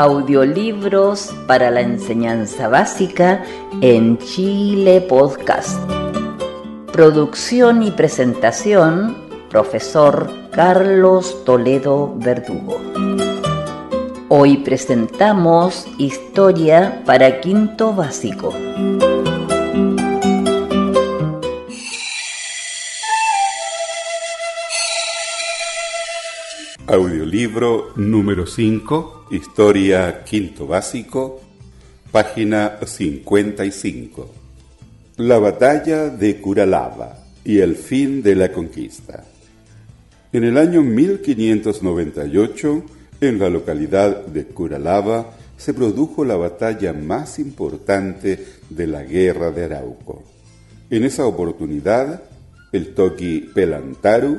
Audiolibros para la enseñanza básica en Chile Podcast. Producción y presentación, profesor Carlos Toledo Verdugo. Hoy presentamos Historia para Quinto Básico. Audiolibro número 5, Historia Quinto Básico, página 55. La batalla de Curalaba y el fin de la conquista. En el año 1598, en la localidad de Curalaba, se produjo la batalla más importante de la Guerra de Arauco. En esa oportunidad, el Toki Pelantaru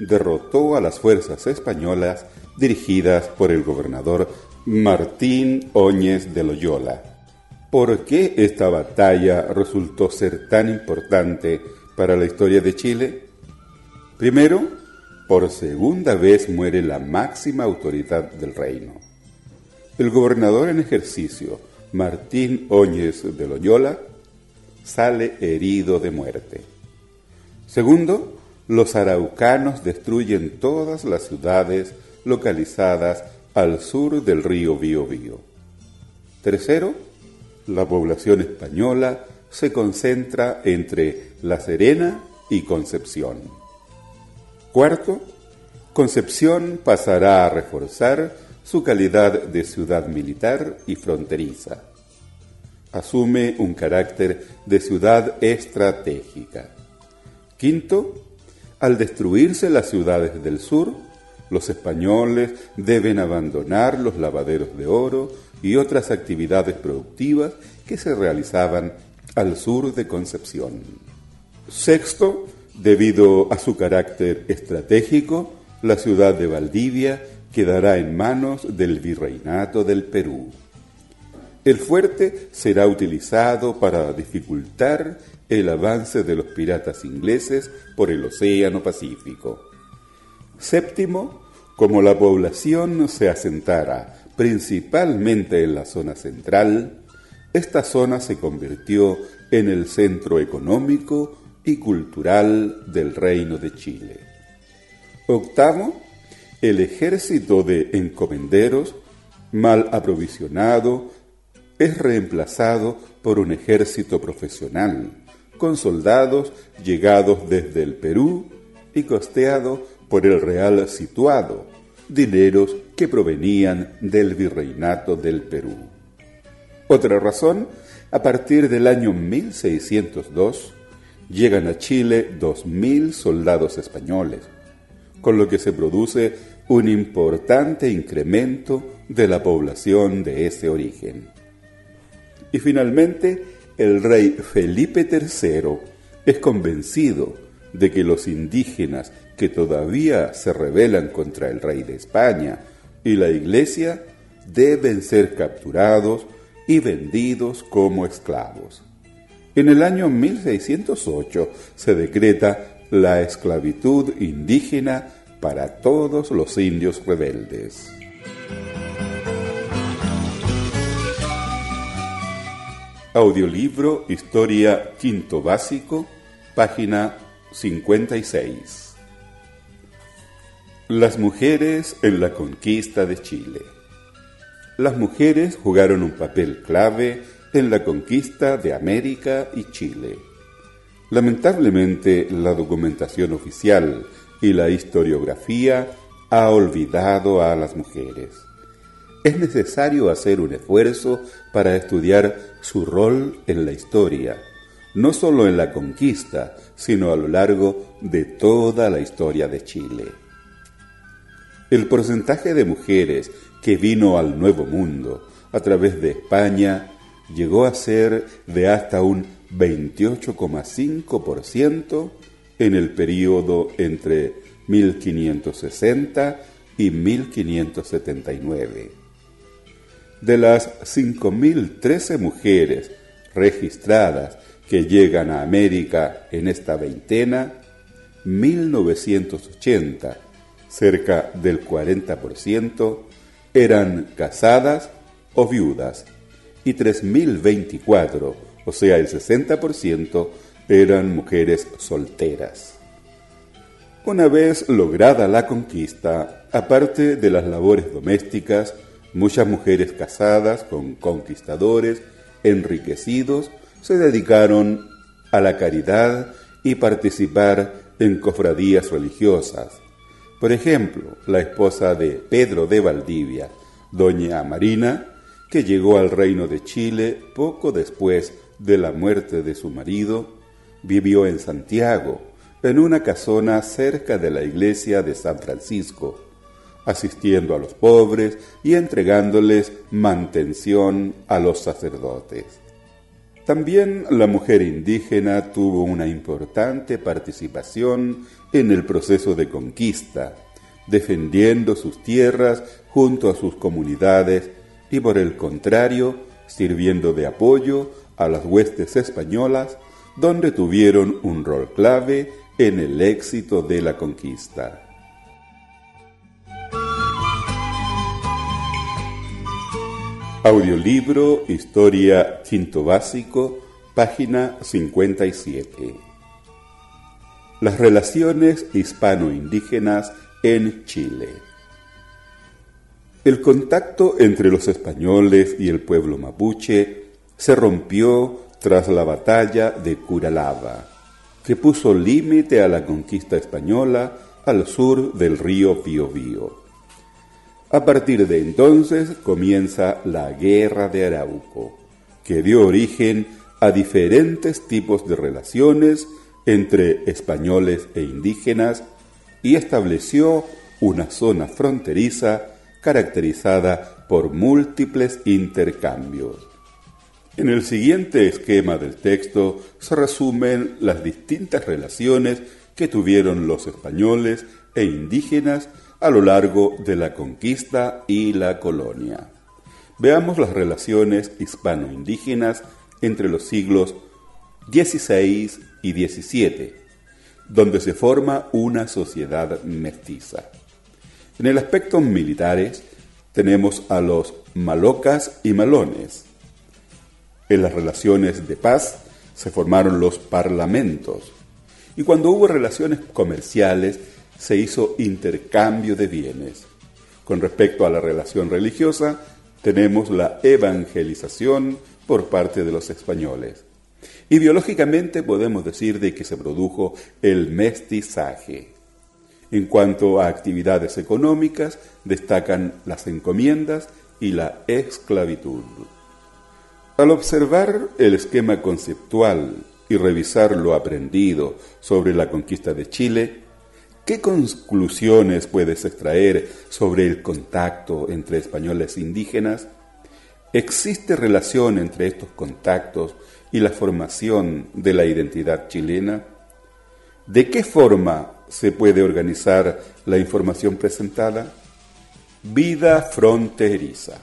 derrotó a las fuerzas españolas dirigidas por el gobernador Martín Oñez de Loyola. ¿Por qué esta batalla resultó ser tan importante para la historia de Chile? Primero, por segunda vez muere la máxima autoridad del reino. El gobernador en ejercicio, Martín Oñez de Loyola, sale herido de muerte. Segundo, los araucanos destruyen todas las ciudades localizadas al sur del río Biobío. Tercero, la población española se concentra entre La Serena y Concepción. Cuarto, Concepción pasará a reforzar su calidad de ciudad militar y fronteriza. Asume un carácter de ciudad estratégica. Quinto, al destruirse las ciudades del sur, los españoles deben abandonar los lavaderos de oro y otras actividades productivas que se realizaban al sur de Concepción. Sexto, debido a su carácter estratégico, la ciudad de Valdivia quedará en manos del virreinato del Perú. El fuerte será utilizado para dificultar el avance de los piratas ingleses por el Océano Pacífico. Séptimo, como la población se asentara principalmente en la zona central, esta zona se convirtió en el centro económico y cultural del Reino de Chile. Octavo, el ejército de encomenderos, mal aprovisionado, es reemplazado por un ejército profesional, con soldados llegados desde el Perú y costeado por el Real Situado, dineros que provenían del virreinato del Perú. Otra razón, a partir del año 1602, llegan a Chile 2.000 soldados españoles, con lo que se produce un importante incremento de la población de ese origen. Y finalmente, el rey Felipe III es convencido de que los indígenas que todavía se rebelan contra el rey de España y la Iglesia deben ser capturados y vendidos como esclavos. En el año 1608 se decreta la esclavitud indígena para todos los indios rebeldes. Audiolibro Historia Quinto Básico, página 56. Las mujeres en la conquista de Chile. Las mujeres jugaron un papel clave en la conquista de América y Chile. Lamentablemente, la documentación oficial y la historiografía ha olvidado a las mujeres. Es necesario hacer un esfuerzo para estudiar su rol en la historia, no solo en la conquista, sino a lo largo de toda la historia de Chile. El porcentaje de mujeres que vino al Nuevo Mundo a través de España llegó a ser de hasta un 28,5% en el periodo entre 1560 y 1579. De las 5.013 mujeres registradas que llegan a América en esta veintena, 1.980, cerca del 40%, eran casadas o viudas, y 3.024, o sea el 60%, eran mujeres solteras. Una vez lograda la conquista, aparte de las labores domésticas, muchas mujeres casadas con conquistadores enriquecidos se dedicaron a la caridad y participar en cofradías religiosas. Por ejemplo, la esposa de Pedro de Valdivia, doña Marina, que llegó al reino de Chile poco después de la muerte de su marido, vivió en Santiago, en una casona cerca de la iglesia de San Francisco, asistiendo a los pobres y entregándoles mantención a los sacerdotes. También la mujer indígena tuvo una importante participación en el proceso de conquista, defendiendo sus tierras junto a sus comunidades y, por el contrario, sirviendo de apoyo a las huestes españolas, donde tuvieron un rol clave en el éxito de la conquista. Audiolibro Historia Quinto Básico, página 57. Las relaciones hispano-indígenas en Chile. El contacto entre los españoles y el pueblo mapuche se rompió tras la batalla de Curalaba, que puso límite a la conquista española al sur del río Biobío. A partir de entonces comienza la Guerra de Arauco, que dio origen a diferentes tipos de relaciones entre españoles e indígenas y estableció una zona fronteriza caracterizada por múltiples intercambios. En el siguiente esquema del texto se resumen las distintas relaciones que tuvieron los españoles e indígenas a lo largo de la conquista y la colonia. Veamos las relaciones hispano-indígenas entre los siglos XVI y XVII, donde se forma una sociedad mestiza. En el aspecto militares tenemos a los malocas y malones. En las relaciones de paz se formaron los parlamentos, y cuando hubo relaciones comerciales se hizo intercambio de bienes. Con respecto a la relación religiosa, tenemos la evangelización por parte de los españoles. Y biológicamente podemos decir de que se produjo el mestizaje. En cuanto a actividades económicas, destacan las encomiendas y la esclavitud. Al observar el esquema conceptual y revisar lo aprendido sobre la conquista de Chile, ¿qué conclusiones puedes extraer sobre el contacto entre españoles e indígenas? ¿Existe relación entre estos contactos y la formación de la identidad chilena? ¿De qué forma se puede organizar la información presentada? Vida fronteriza.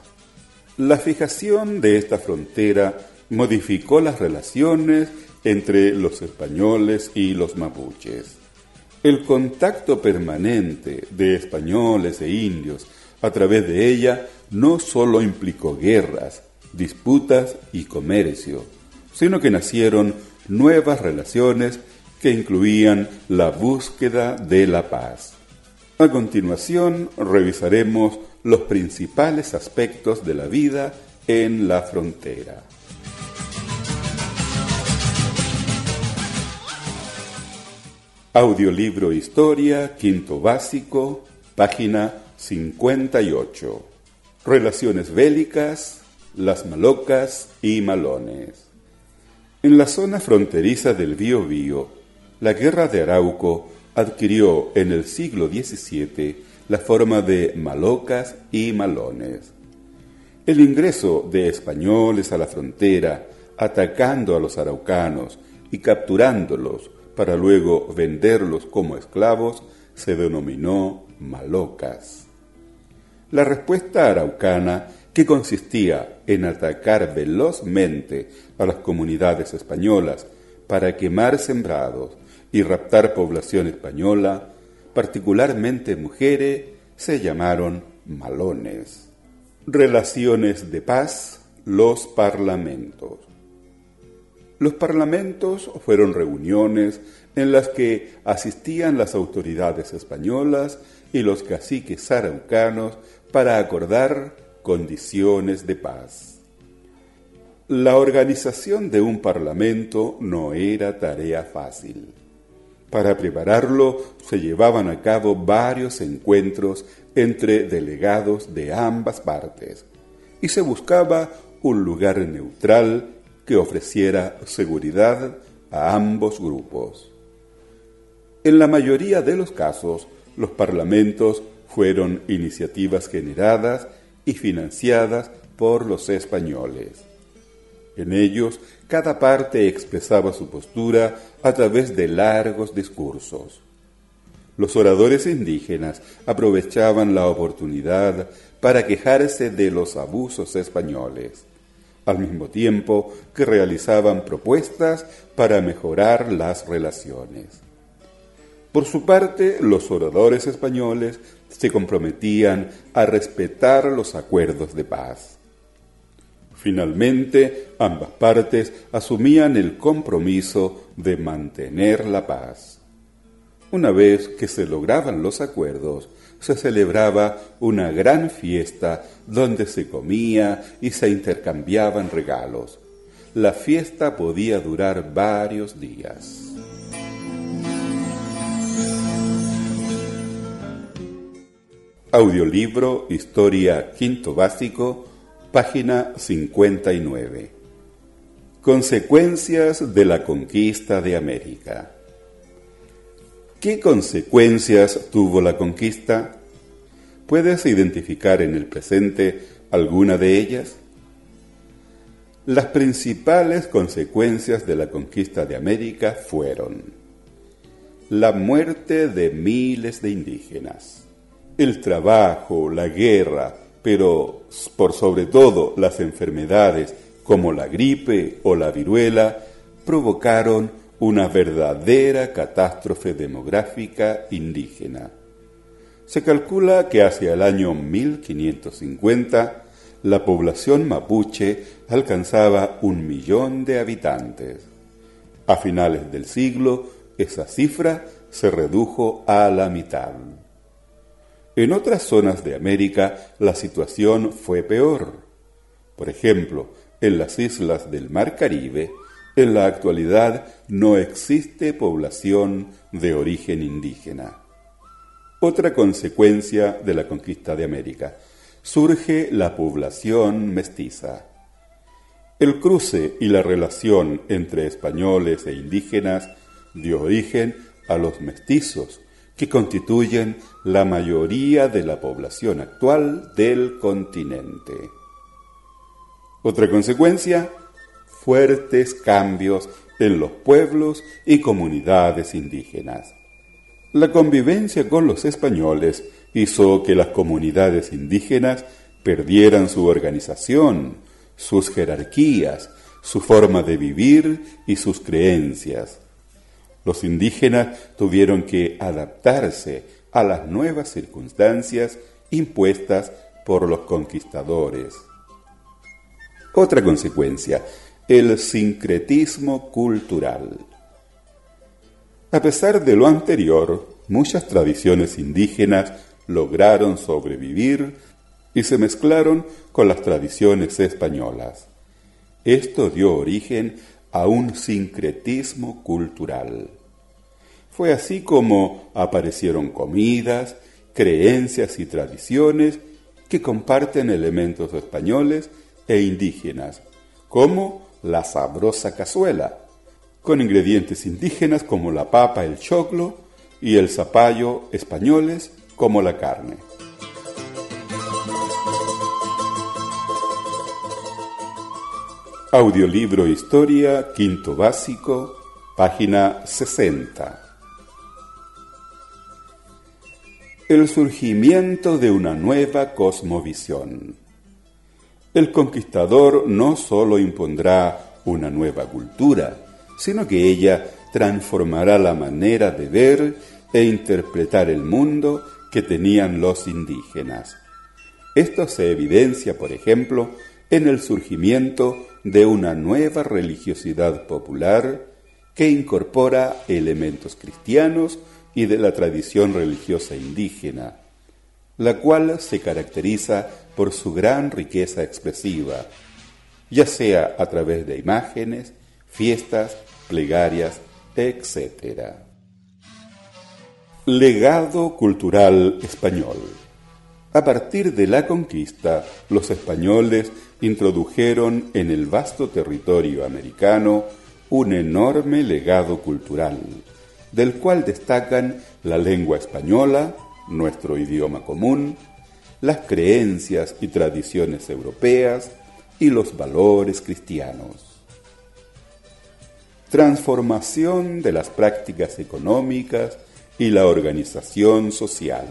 La fijación de esta frontera modificó las relaciones entre los españoles y los mapuches. El contacto permanente de españoles e indios a través de ella no solo implicó guerras, disputas y comercio, sino que nacieron nuevas relaciones que incluían la búsqueda de la paz. A continuación revisaremos los principales aspectos de la vida en la frontera. Audiolibro Historia, Quinto Básico, página 58. Relaciones bélicas, las malocas y malones. En la zona fronteriza del Biobío, la Guerra de Arauco adquirió en el siglo XVII la forma de malocas y malones. El ingreso de españoles a la frontera, atacando a los araucanos y capturándolos, para luego venderlos como esclavos, se denominó malocas. La respuesta araucana, que consistía en atacar velozmente a las comunidades españolas para quemar sembrados y raptar población española, particularmente mujeres, se llamaron malones. Relaciones de paz, los parlamentos. Los parlamentos fueron reuniones en las que asistían las autoridades españolas y los caciques araucanos para acordar condiciones de paz. La organización de un parlamento no era tarea fácil. Para prepararlo se llevaban a cabo varios encuentros entre delegados de ambas partes y se buscaba un lugar neutral que ofreciera seguridad a ambos grupos. En la mayoría de los casos, los parlamentos fueron iniciativas generadas y financiadas por los españoles. En ellos, cada parte expresaba su postura a través de largos discursos. Los oradores indígenas aprovechaban la oportunidad para quejarse de los abusos españoles, al mismo tiempo que realizaban propuestas para mejorar las relaciones. Por su parte, los oradores españoles se comprometían a respetar los acuerdos de paz. Finalmente, ambas partes asumían el compromiso de mantener la paz. Una vez que se lograban los acuerdos, se celebraba una gran fiesta donde se comía y se intercambiaban regalos. La fiesta podía durar varios días. Audiolibro Historia Quinto Básico, página 59. Consecuencias de la conquista de América. ¿Qué consecuencias tuvo la conquista? ¿Puedes identificar en el presente alguna de ellas? Las principales consecuencias de la conquista de América fueron la muerte de miles de indígenas, el trabajo, la guerra, pero por sobre todo las enfermedades como la gripe o la viruela provocaron una verdadera catástrofe demográfica indígena. Se calcula que hacia el año 1550 la población mapuche alcanzaba 1 millón de habitantes. A finales del siglo esa cifra se redujo a la mitad. En otras zonas de América la situación fue peor. Por ejemplo, en las islas del Mar Caribe, en la actualidad no existe población de origen indígena. Otra consecuencia de la conquista de América, surge la población mestiza. El cruce y la relación entre españoles e indígenas dio origen a los mestizos, que constituyen la mayoría de la población actual del continente. Otra consecuencia, fuertes cambios en los pueblos y comunidades indígenas. La convivencia con los españoles hizo que las comunidades indígenas perdieran su organización, sus jerarquías, su forma de vivir y sus creencias. Los indígenas tuvieron que adaptarse a las nuevas circunstancias impuestas por los conquistadores. Otra consecuencia, el sincretismo cultural. A pesar de lo anterior, muchas tradiciones indígenas lograron sobrevivir y se mezclaron con las tradiciones españolas. Esto dio origen a un sincretismo cultural. Fue así como aparecieron comidas, creencias y tradiciones que comparten elementos españoles e indígenas, como la sabrosa cazuela, con ingredientes indígenas como la papa, el choclo, y el zapallo españoles como la carne. Audiolibro Historia, Quinto Básico, página 60. El surgimiento de una nueva cosmovisión. El conquistador no solo impondrá una nueva cultura, sino que ella transformará la manera de ver e interpretar el mundo que tenían los indígenas. Esto se evidencia, por ejemplo, en el surgimiento de una nueva religiosidad popular que incorpora elementos cristianos y de la tradición religiosa indígena, la cual se caracteriza por su gran riqueza expresiva, ya sea a través de imágenes, fiestas, plegarias, etc. Legado cultural español. A partir de la conquista, los españoles introdujeron en el vasto territorio americano un enorme legado cultural, del cual destacan la lengua española, nuestro idioma común, las creencias y tradiciones europeas y los valores cristianos. Transformación de las prácticas económicas y la organización social.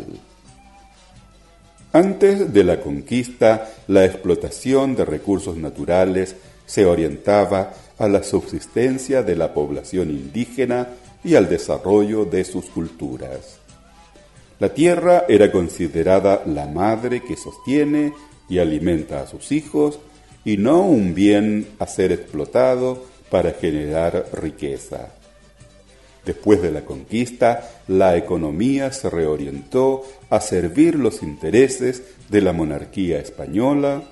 Antes de la conquista, la explotación de recursos naturales se orientaba a la subsistencia de la población indígena y al desarrollo de sus culturas. La tierra era considerada la madre que sostiene y alimenta a sus hijos, y no un bien a ser explotado para generar riqueza. Después de la conquista, la economía se reorientó a servir los intereses de la monarquía española,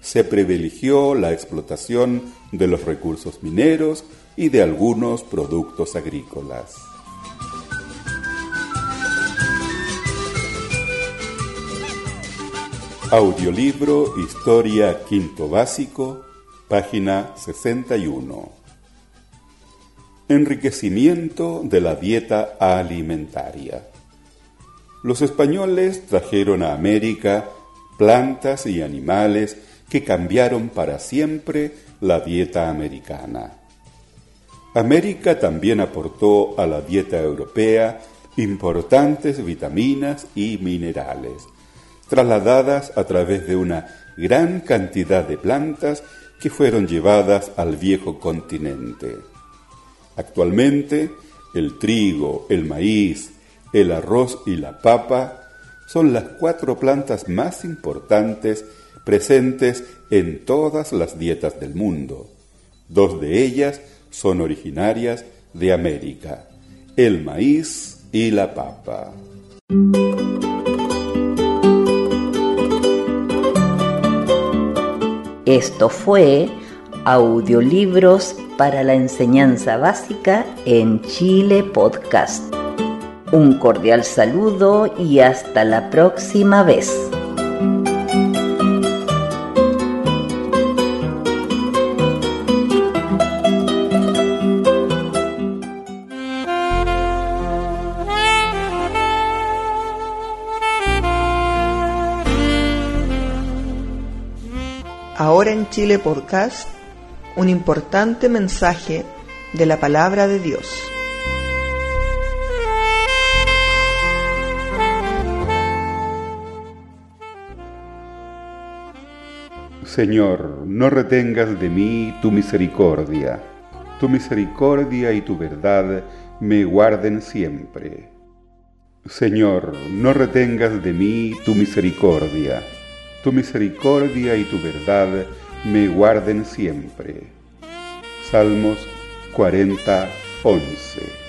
se privilegió la explotación de los recursos mineros y de algunos productos agrícolas. Audiolibro Historia Quinto Básico, página 61. Enriquecimiento de la dieta alimentaria. Los españoles trajeron a América plantas y animales que cambiaron para siempre la dieta americana. América también aportó a la dieta europea importantes vitaminas y minerales, trasladadas a través de una gran cantidad de plantas que fueron llevadas al viejo continente. Actualmente, el trigo, el maíz, el arroz y la papa son las 4 plantas más importantes presentes en todas las dietas del mundo. 2 de ellas son originarias de América, el maíz y la papa. Esto fue Audiolibros para la enseñanza básica en Chile Podcast. Un cordial saludo y hasta la próxima vez. Ahora en Chile Podcast, un importante mensaje de la palabra de Dios. Señor, no retengas de mí tu misericordia. Tu misericordia y tu verdad me guarden siempre. Señor, no retengas de mí tu misericordia. Tu misericordia y tu verdad me guarden siempre. Salmos 40:11.